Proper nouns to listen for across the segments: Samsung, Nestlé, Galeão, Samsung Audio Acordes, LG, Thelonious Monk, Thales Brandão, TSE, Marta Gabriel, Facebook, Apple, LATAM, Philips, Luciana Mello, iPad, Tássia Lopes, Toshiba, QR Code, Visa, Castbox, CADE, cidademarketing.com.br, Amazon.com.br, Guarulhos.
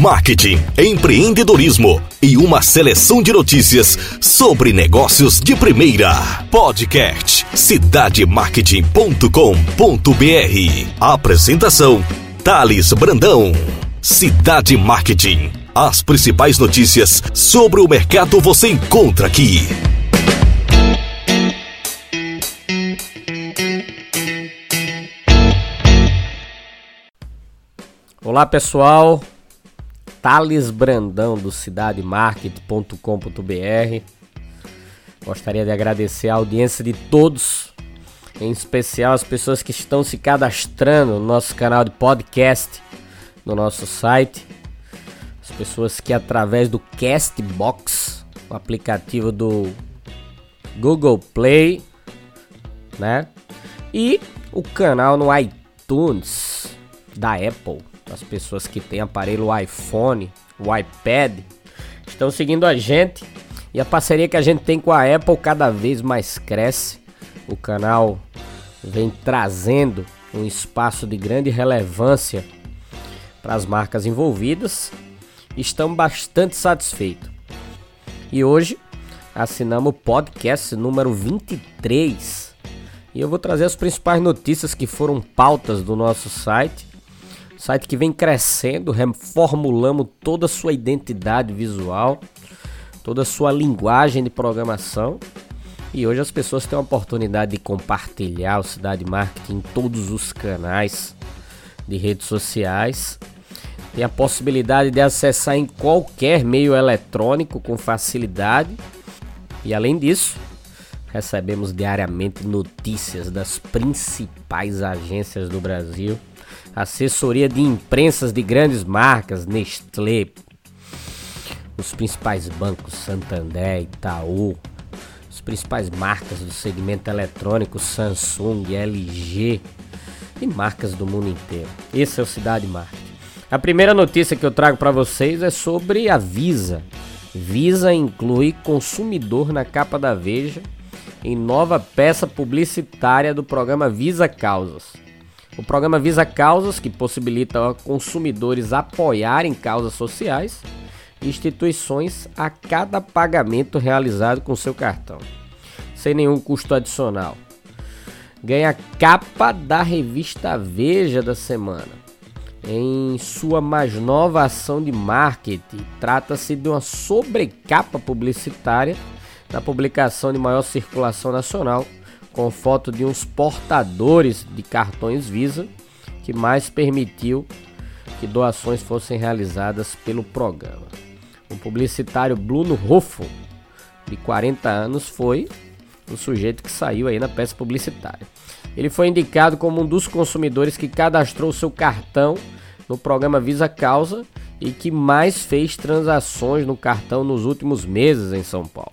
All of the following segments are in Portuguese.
marketing, empreendedorismo e uma seleção de notícias sobre negócios de primeira. Podcast cidademarketing.com.br. Apresentação: Thales Brandão. Cidade Marketing. As principais notícias sobre o mercado você encontra aqui. Olá pessoal, Thales Brandão do cidademarketing.com.br. Gostaria de agradecer a audiência de todos, em especial as pessoas que estão se cadastrando no nosso canal de podcast, no nosso site, as pessoas que através do Castbox, o aplicativo do Google Play, né? E o canal no iTunes da Apple. As pessoas que têm aparelho iPhone, o iPad, estão seguindo a gente. E a parceria que a gente tem com a Apple cada vez mais cresce. O canal vem trazendo um espaço de grande relevância para as marcas envolvidas. Estamos bastante satisfeitos. E hoje assinamos o podcast número 23. E eu vou trazer as principais notícias que foram pautas do nosso site. Site que vem crescendo, reformulamos toda a sua identidade visual, toda a sua linguagem de programação. E hoje as pessoas têm a oportunidade de compartilhar o Cidade Marketing em todos os canais de redes sociais. Tem a possibilidade de acessar em qualquer meio eletrônico com facilidade. E além disso, recebemos diariamente notícias das principais agências do Brasil. Assessoria de imprensas de grandes marcas, Nestlé, os principais bancos, Santander, Itaú, as principais marcas do segmento eletrônico, Samsung, LG e marcas do mundo inteiro. Esse é o Cidade Marketing. A primeira notícia que eu trago para vocês é sobre a Visa. Visa inclui consumidor na capa da Veja em nova peça publicitária do programa Visa Causas. O programa Visa Causas, que possibilita a consumidores apoiarem causas sociais e instituições a cada pagamento realizado com seu cartão, sem nenhum custo adicional. Ganha capa da revista Veja da semana. Em sua mais nova ação de marketing, trata-se de uma sobrecapa publicitária na publicação de maior circulação nacional, com foto de uns portadores de cartões Visa, que mais permitiu que doações fossem realizadas pelo programa. O publicitário Bruno Rufo, de 40 anos, foi o sujeito que saiu aí na peça publicitária. Ele foi indicado como um dos consumidores que cadastrou seu cartão no programa Visa Causa e que mais fez transações no cartão nos últimos meses em São Paulo,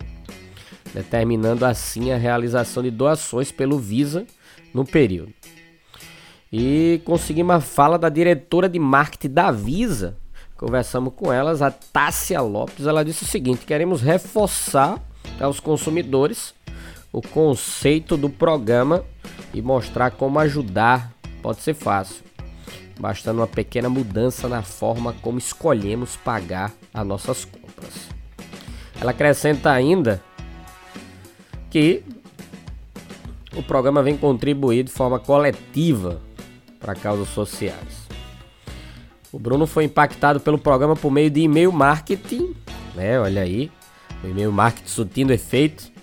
determinando assim a realização de doações pelo Visa no período. E conseguimos a fala da diretora de marketing da Visa. Conversamos com elas, a Tássia Lopes. Ela disse o seguinte: queremos reforçar aos consumidores o conceito do programa e mostrar como ajudar pode ser fácil, bastando uma pequena mudança na forma como escolhemos pagar as nossas compras. Ela acrescenta ainda que o programa vem contribuir de forma coletiva para causas sociais. O Bruno foi impactado pelo programa por meio de e-mail marketing, né? Olha aí, o e-mail marketing surtindo efeito.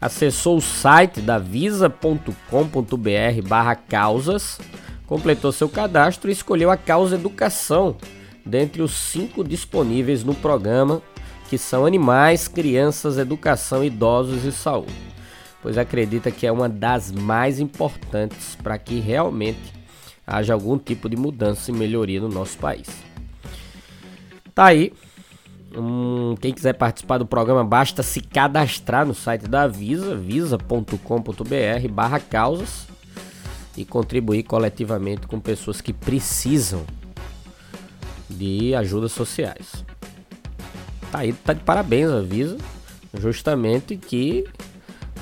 Acessou o site da visa.com.br/causas, completou seu cadastro e escolheu a causa educação dentre os 5 disponíveis no programa, que são animais, crianças, educação, idosos e saúde, pois acredita que é uma das mais importantes para que realmente haja algum tipo de mudança e melhoria no nosso país. Tá aí, quem quiser participar do programa basta se cadastrar no site da Visa, visa.com.br/causas, e contribuir coletivamente com pessoas que precisam de ajudas sociais. Tá de parabéns a Visa, justamente que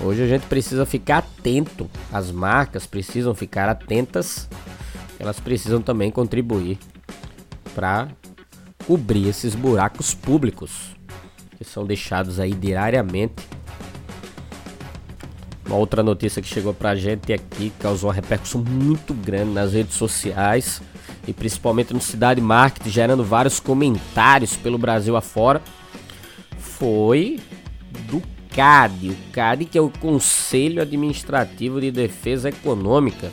hoje a gente precisa ficar atento, as marcas precisam ficar atentas, elas precisam também contribuir para cobrir esses buracos públicos que são deixados aí diariamente. Uma outra notícia que chegou pra gente aqui, causou uma repercussão muito grande nas redes sociais e principalmente no Cidade Marketing, gerando vários comentários pelo Brasil afora, foi do CADE. O CADE, que é o Conselho Administrativo de Defesa Econômica.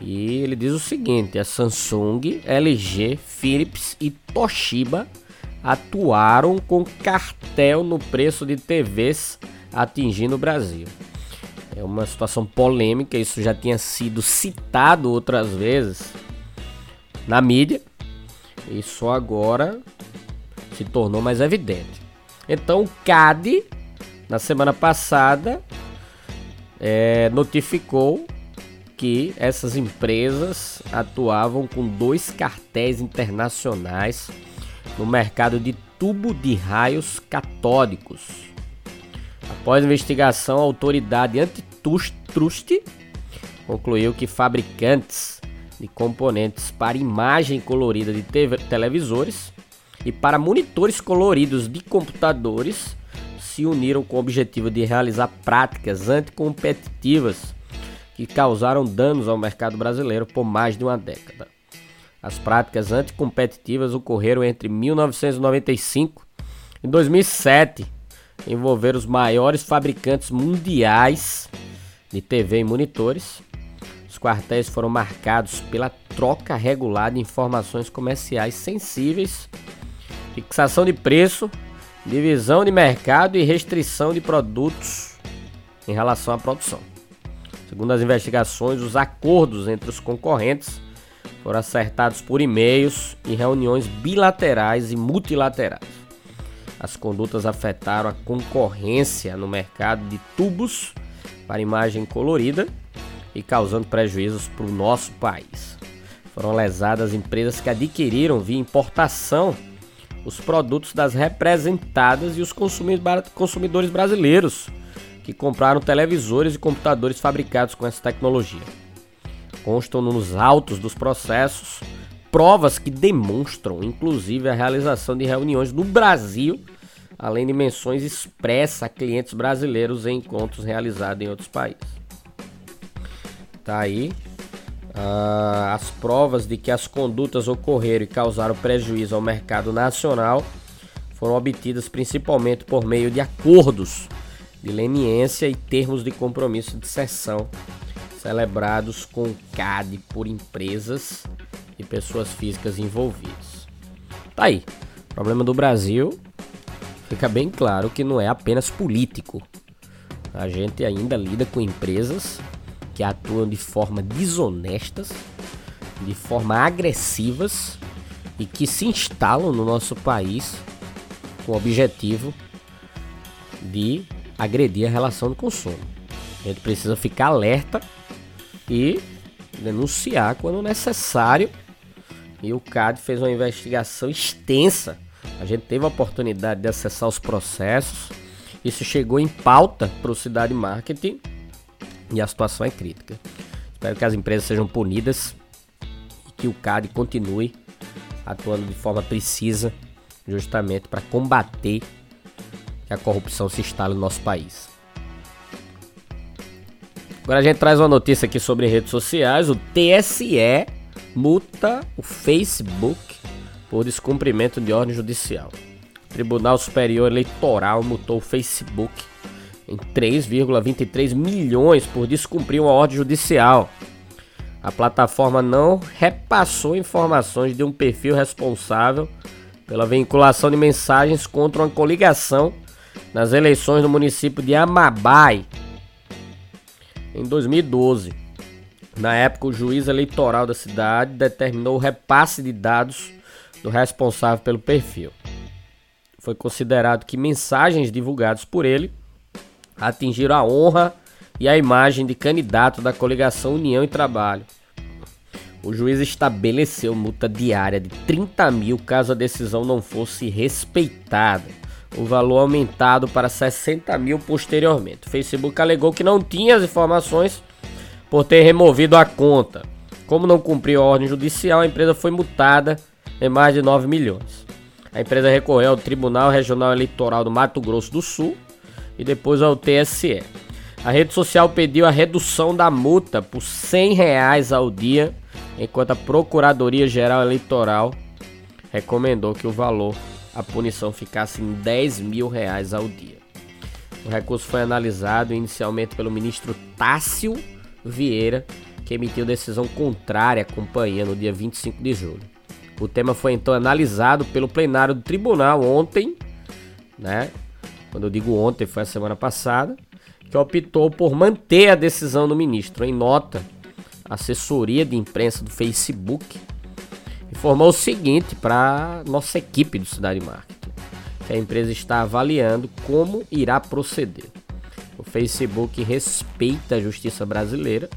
E ele diz o seguinte: a Samsung, LG, Philips e Toshiba atuaram com cartel no preço de TVs atingindo o Brasil. É uma situação polêmica, isso já tinha sido citado outras vezes na mídia e só agora se tornou mais evidente. Então o CADE, na semana passada, notificou que essas empresas atuavam com 2 cartéis internacionais no mercado de tubo de raios catódicos. Após investigação, a autoridade antitruste concluiu que fabricantes de componentes para imagem colorida de televisores e para monitores coloridos de computadores se uniram com o objetivo de realizar práticas anticompetitivas que causaram danos ao mercado brasileiro por mais de uma década. As práticas anticompetitivas ocorreram entre 1995 e 2007, envolveram os maiores fabricantes mundiais de TV e monitores. Os quartéis foram marcados pela troca regular de informações comerciais sensíveis, fixação de preço, divisão de mercado e restrição de produtos em relação à produção. Segundo as investigações, os acordos entre os concorrentes foram acertados por e-mails e reuniões bilaterais e multilaterais. As condutas afetaram a concorrência no mercado de tubos para imagem colorida e causando prejuízos para o nosso país. Foram lesadas empresas que adquiriram via importação os produtos das representadas e os consumidores brasileiros que compraram televisores e computadores fabricados com essa tecnologia. Constam nos autos dos processos provas que demonstram, inclusive, a realização de reuniões no Brasil, além de menções expressas a clientes brasileiros em encontros realizados em outros países. Tá aí as provas de que as condutas ocorreram e causaram prejuízo ao mercado nacional foram obtidas principalmente por meio de acordos de leniência e termos de compromisso de cessão celebrados com CADE por empresas e pessoas físicas envolvidas. Tá aí, o problema do Brasil fica bem claro que não é apenas político. A gente ainda lida com empresas que atuam de forma desonestas, de forma agressivas e que se instalam no nosso país com o objetivo de agredir a relação de consumo. A gente precisa ficar alerta e denunciar quando necessário. E o CADE fez uma investigação extensa. A gente teve a oportunidade de acessar os processos. Isso chegou em pauta para o Cidade Marketing e a situação é crítica. Espero que as empresas sejam punidas e que o CADE continue atuando de forma precisa, justamente para combater que a corrupção se instale no nosso país. Agora a gente traz uma notícia aqui sobre redes sociais. O TSE multa o Facebook por descumprimento de ordem judicial. O Tribunal Superior Eleitoral multou o Facebook em 3,23 milhões por descumprir uma ordem judicial. A plataforma não repassou informações de um perfil responsável pela veiculação de mensagens contra uma coligação nas eleições no município de Amabai, em 2012. Na época, o juiz eleitoral da cidade determinou o repasse de dados do responsável pelo perfil. Foi considerado que mensagens divulgadas por ele atingiram a honra e a imagem de candidato da coligação União e Trabalho. O juiz estabeleceu multa diária de 30 mil caso a decisão não fosse respeitada. O valor aumentado para 60 mil posteriormente. O Facebook alegou que não tinha as informações por ter removido a conta. Como não cumpriu a ordem judicial, a empresa foi multada de mais de 9 milhões. A empresa recorreu ao Tribunal Regional Eleitoral do Mato Grosso do Sul e depois ao TSE. A rede social pediu a redução da multa por R$ 100 reais ao dia, enquanto a Procuradoria Geral Eleitoral recomendou que o valor, a punição, ficasse em R$ 10 mil reais ao dia. O recurso foi analisado inicialmente pelo ministro Tássio Vieira, que emitiu decisão contrária à companhia no dia 25 de julho. O tema foi então analisado pelo plenário do tribunal ontem, né? Quando eu digo ontem, foi a semana passada, que optou por manter a decisão do ministro. Em nota, a assessoria de imprensa do Facebook informou o seguinte para nossa equipe do Cidade Marketing, que a empresa está avaliando como irá proceder. O Facebook respeita a justiça brasileira.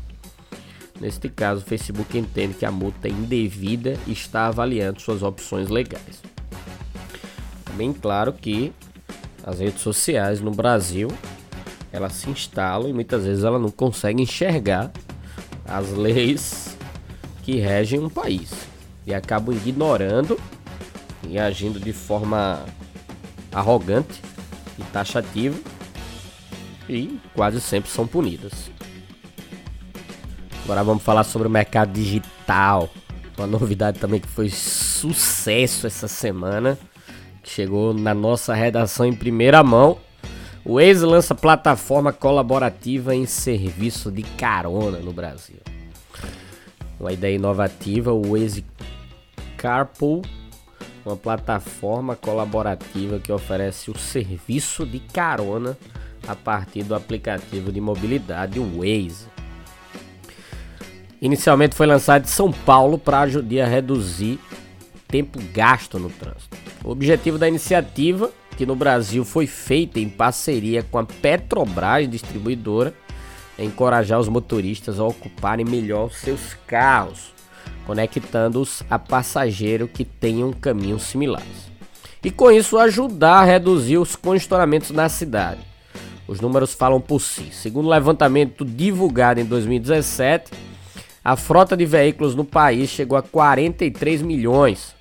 Neste caso, o Facebook entende que a multa é indevida e está avaliando suas opções legais. Bem claro que as redes sociais no Brasil, elas se instalam e muitas vezes elas não conseguem enxergar as leis que regem um país e acabam ignorando e agindo de forma arrogante e taxativa, e quase sempre são punidas. Agora vamos falar sobre o mercado digital, uma novidade também que foi sucesso essa semana, que chegou na nossa redação em primeira mão. O Waze lança plataforma colaborativa em serviço de carona no Brasil. Uma ideia inovativa, o Waze Carpool, uma plataforma colaborativa que oferece o serviço de carona a partir do aplicativo de mobilidade Waze. Inicialmente foi lançado em São Paulo para ajudar a reduzir o tempo gasto no trânsito. O objetivo da iniciativa, que no Brasil foi feita em parceria com a Petrobras distribuidora, é encorajar os motoristas a ocuparem melhor seus carros, conectando-os a passageiros que tenham caminhos similares. E com isso ajudar a reduzir os congestionamentos na cidade. Os números falam por si. Segundo o levantamento divulgado em 2017, a frota de veículos no país chegou a 43 milhões.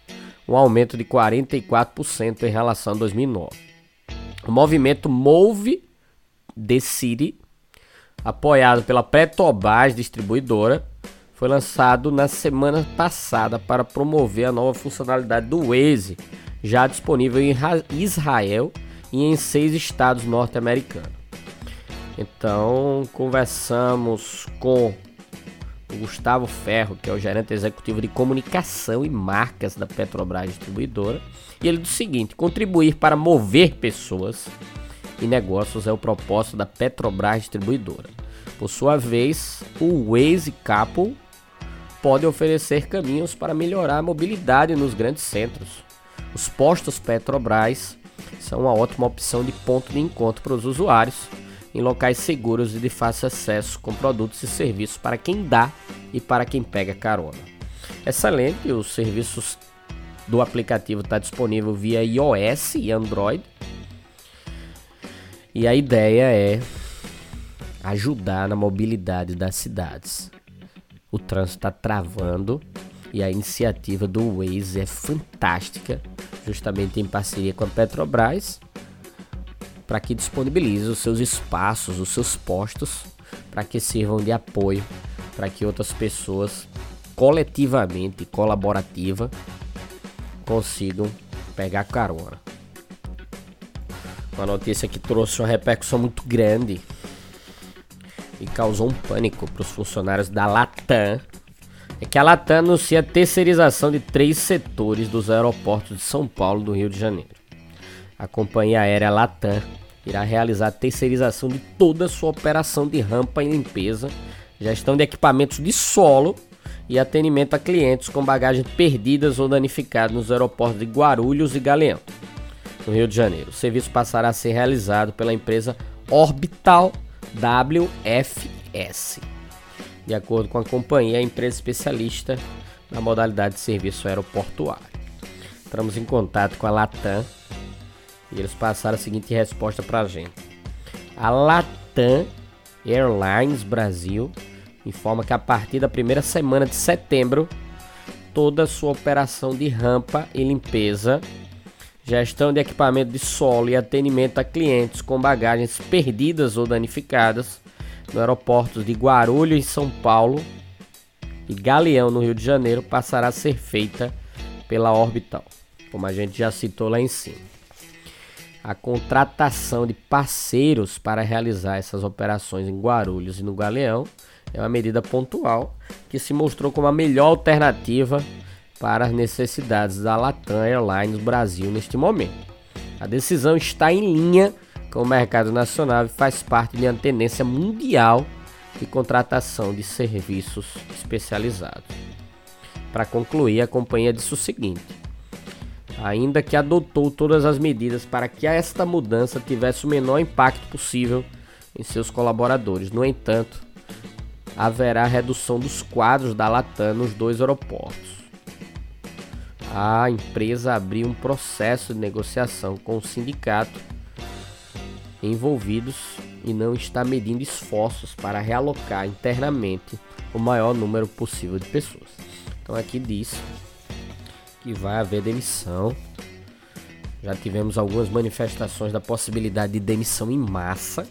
Um aumento de 44% em relação a 2009. O movimento Move the City, apoiado pela Petrobras distribuidora, foi lançado na semana passada para promover a nova funcionalidade do Waze, já disponível em Israel e em 6 estados norte-americanos. Então, conversamos com o Gustavo Ferro, que é o gerente executivo de comunicação e marcas da Petrobras distribuidora, e ele diz o seguinte: contribuir para mover pessoas e negócios é o propósito da Petrobras distribuidora. Por sua vez, o Waze Carpool pode oferecer caminhos para melhorar a mobilidade nos grandes centros. Os postos Petrobras são uma ótima opção de ponto de encontro para os usuários, em locais seguros e de fácil acesso, com produtos e serviços para quem dá e para quem pega carona. Excelente, os serviços do aplicativo estão disponíveis via iOS e Android. E a ideia é ajudar na mobilidade das cidades. O trânsito está travando e a iniciativa do Waze é fantástica, justamente em parceria com a Petrobras, para que disponibilize os seus espaços, os seus postos, para que sirvam de apoio, para que outras pessoas, coletivamente, colaborativa, consigam pegar carona. Uma notícia que trouxe uma repercussão muito grande e causou um pânico para os funcionários da LATAM, é que a LATAM anuncia a terceirização de 3 setores dos aeroportos de São Paulo e do Rio de Janeiro. A companhia aérea LATAM irá realizar a terceirização de toda a sua operação de rampa e limpeza, gestão de equipamentos de solo e atendimento a clientes com bagagens perdidas ou danificadas nos aeroportos de Guarulhos e Galeão, no Rio de Janeiro. O serviço passará a ser realizado pela empresa Orbital WFS. De acordo com a companhia, a empresa especialista na modalidade de serviço aeroportuário. Entramos em contato com a LATAM e eles passaram a seguinte resposta para a gente. A LATAM Airlines Brasil informa que a partir da primeira semana de setembro toda a sua operação de rampa e limpeza, gestão de equipamento de solo e atendimento a clientes com bagagens perdidas ou danificadas no aeroporto de Guarulhos, em São Paulo, e Galeão, no Rio de Janeiro, passará a ser feita pela Orbital, como a gente já citou lá em cima. A contratação de parceiros para realizar essas operações em Guarulhos e no Galeão é uma medida pontual que se mostrou como a melhor alternativa para as necessidades da LATAM Airlines Brasil neste momento. A decisão está em linha com o mercado nacional e faz parte de uma tendência mundial de contratação de serviços especializados. Para concluir, a companhia disse o seguinte: ainda que adotou todas as medidas para que esta mudança tivesse o menor impacto possível em seus colaboradores, no entanto, haverá redução dos quadros da LATAM nos dois aeroportos. A empresa abriu um processo de negociação com o sindicato envolvidos e não está medindo esforços para realocar internamente o maior número possível de pessoas. Então aqui diz que vai haver demissão. Já tivemos algumas manifestações da possibilidade de demissão em massa,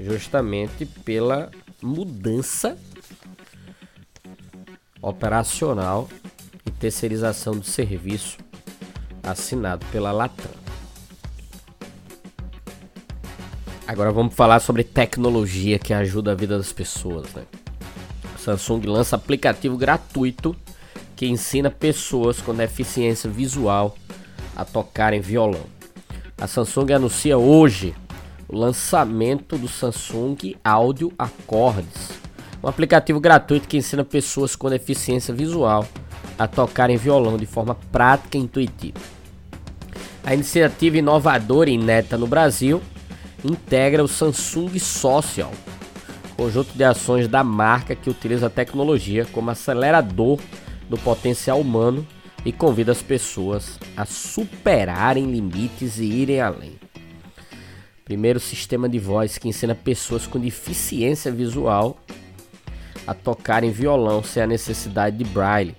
justamente pela mudança operacional e terceirização do serviço assinado pela LATAM. Agora vamos falar sobre tecnologia que ajuda a vida das pessoas, né? A Samsung lança aplicativo gratuito que ensina pessoas com deficiência visual a tocarem violão. A Samsung anuncia hoje o lançamento do Samsung Audio Acordes, um aplicativo gratuito que ensina pessoas com deficiência visual a tocarem violão de forma prática e intuitiva. A iniciativa inovadora e inédita no Brasil integra o Samsung Social, conjunto de ações da marca que utiliza a tecnologia como acelerador do potencial humano e convida as pessoas a superarem limites e irem além. Primeiro sistema de voz que ensina pessoas com deficiência visual a tocarem violão sem a necessidade de braille.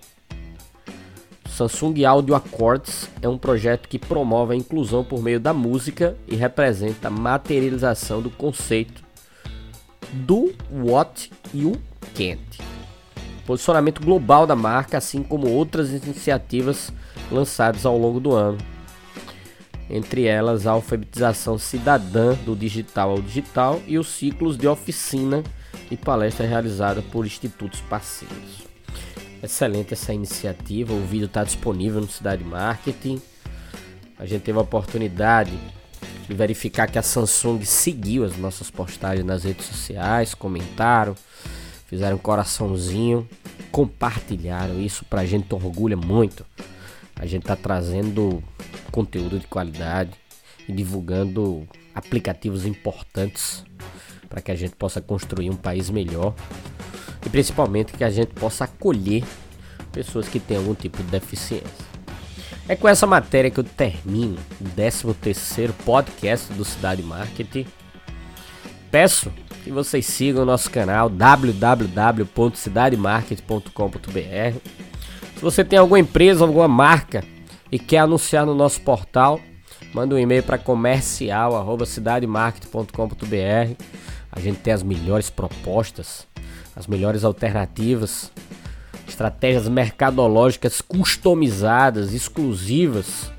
Samsung Audio Acordes é um projeto que promove a inclusão por meio da música e representa a materialização do conceito do What You Can't. Posicionamento global da marca, assim como outras iniciativas lançadas ao longo do ano. Entre elas, a alfabetização cidadã do digital ao digital e os ciclos de oficina e palestra realizadas por institutos parceiros. Excelente essa iniciativa, o vídeo está disponível no Cidade Marketing. A gente teve a oportunidade de verificar que a Samsung seguiu as nossas postagens nas redes sociais, comentaram, fizeram um coraçãozinho, compartilharam. Isso pra gente orgulha muito. A gente tá trazendo conteúdo de qualidade e divulgando aplicativos importantes para que a gente possa construir um país melhor. E principalmente que a gente possa acolher pessoas que têm algum tipo de deficiência. É com essa matéria que eu termino o 13º podcast do Cidade Marketing. Peço que vocês sigam o nosso canal www.cidademarketing.com.br. Se você tem alguma empresa, alguma marca e quer anunciar no nosso portal, manda um e-mail para comercial@cidademarketing.com.br. A gente tem as melhores propostas, as melhores alternativas, estratégias mercadológicas customizadas, exclusivas,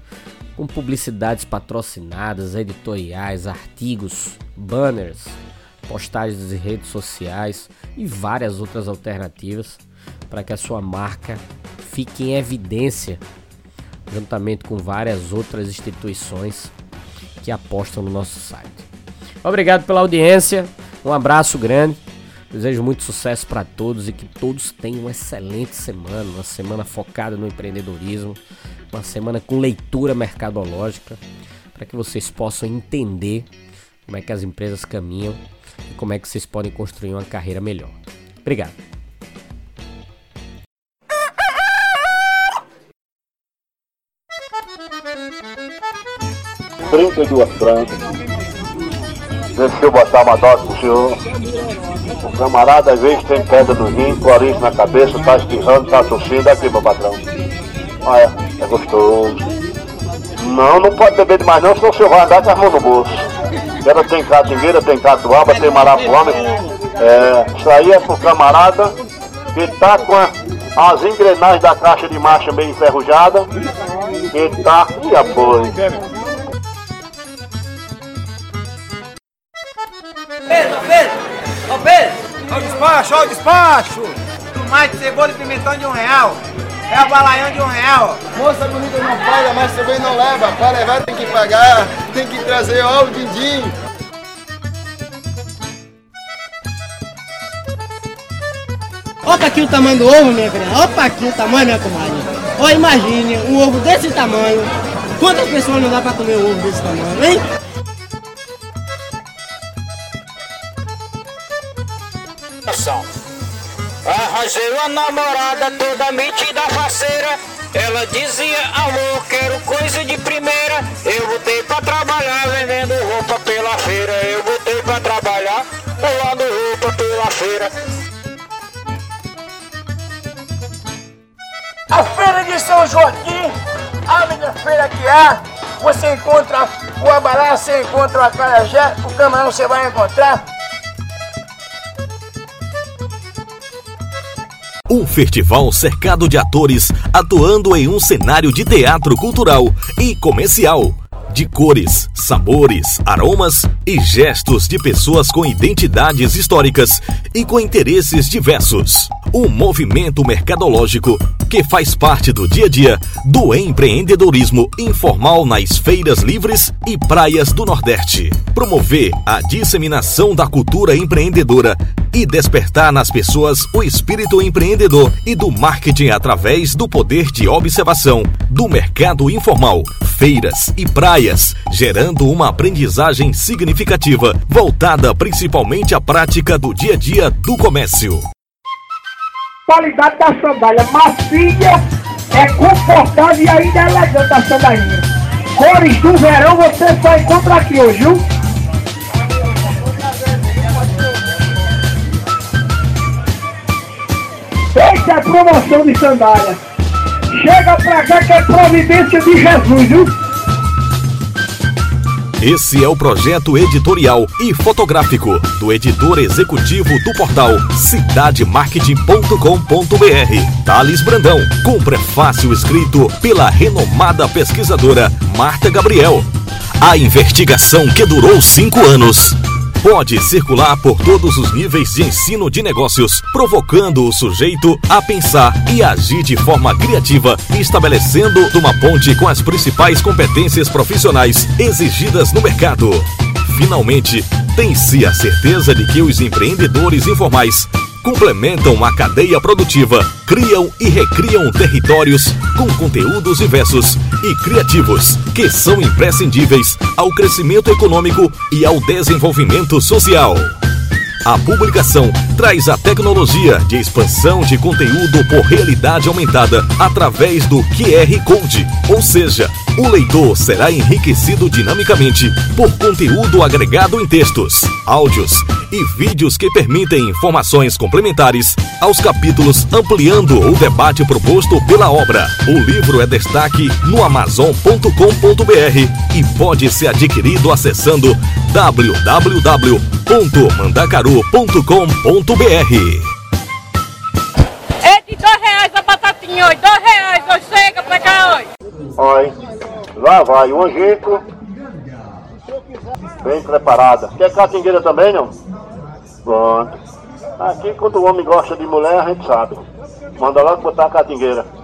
com publicidades patrocinadas, editoriais, artigos, banners, postagens em redes sociais e várias outras alternativas para que a sua marca fique em evidência, juntamente com várias outras instituições que apostam no nosso site. Obrigado pela audiência, um abraço grande. Desejo muito sucesso para todos e que todos tenham uma excelente semana, uma semana focada no empreendedorismo, uma semana com leitura mercadológica, para que vocês possam entender como é que as empresas caminham e como é que vocês podem construir uma carreira melhor. Obrigado. Duas francas, deixa eu botar uma dose pro senhor. O camarada às vezes tem pedra no rim, clorinho na cabeça, tá espirrando, tá tossindo, aqui meu patrão. Olha, é gostoso. Não, não pode beber demais não, senão o senhor vai andar com as mãos no bolso. Ela tem catingueira, tem catuaba, tem marapuama. É, isso aí é pro camarada que tá com as engrenagens da caixa de marcha meio enferrujada. E tá de apoio. Olha o despacho, olha o despacho! Tomate, cebola e pimentão de R$1. É a balaião de R$1. Moça bonita não paga, mas também não leva. Para levar tem que pagar, tem que trazer ó, o din-din. Opa aqui o tamanho do ovo, minha filha. Opa aqui o tamanho, minha comadre. Ó, imagine um ovo desse tamanho. Quantas pessoas não dá pra comer um ovo desse tamanho, hein? Arranjei uma namorada toda metida faceira. Ela dizia, alô, quero coisa de primeira. Eu botei pra trabalhar vendendo roupa pela feira. Eu botei pra trabalhar pulando roupa pela feira. A feira de São Joaquim, a minha feira que há. Você encontra o abará, você encontra o acarajé, o camarão você vai encontrar. Um festival cercado de atores atuando em um cenário de teatro cultural e comercial, de cores, sabores, aromas e gestos de pessoas com identidades históricas e com interesses diversos. Um movimento mercadológico que faz parte do dia a dia do empreendedorismo informal nas feiras livres e praias do Nordeste. Promover a disseminação da cultura empreendedora e despertar nas pessoas o espírito empreendedor e do marketing através do poder de observação do mercado informal, feiras e praias, gerando uma aprendizagem significativa, voltada principalmente à prática do dia a dia do comércio. Qualidade da sandália macia, é confortável e ainda é elegante a sandália. Cores do verão você só encontra aqui hoje, viu? Essa é a promoção de sandália. Chega pra cá que é providência de Jesus, viu? Esse é o projeto editorial e fotográfico do editor executivo do portal cidademarketing.com.br, Thales Brandão, com prefácio escrito pela renomada pesquisadora Marta Gabriel. A investigação que durou 5 anos. Pode circular por todos os níveis de ensino de negócios, provocando o sujeito a pensar e agir de forma criativa, estabelecendo uma ponte com as principais competências profissionais exigidas no mercado. Finalmente, tem-se a certeza de que os empreendedores informais complementam a cadeia produtiva, criam e recriam territórios com conteúdos diversos e criativos que são imprescindíveis ao crescimento econômico e ao desenvolvimento social. A publicação traz a tecnologia de expansão de conteúdo por realidade aumentada através do QR Code, ou seja, o leitor será enriquecido dinamicamente por conteúdo agregado em textos, áudios e vídeos que permitem informações complementares aos capítulos, ampliando o debate proposto pela obra. O livro é destaque no Amazon.com.br e pode ser adquirido acessando www.mandacaru.com.br. É de R$2 a batatinha, oi, R$2, oi, chega pra cá, oi. Oi, lá vai o angico, bem preparada. Quer catingueira também, não? Pronto. Aqui, quando o homem gosta de mulher, a gente sabe. Manda logo botar a catingueira.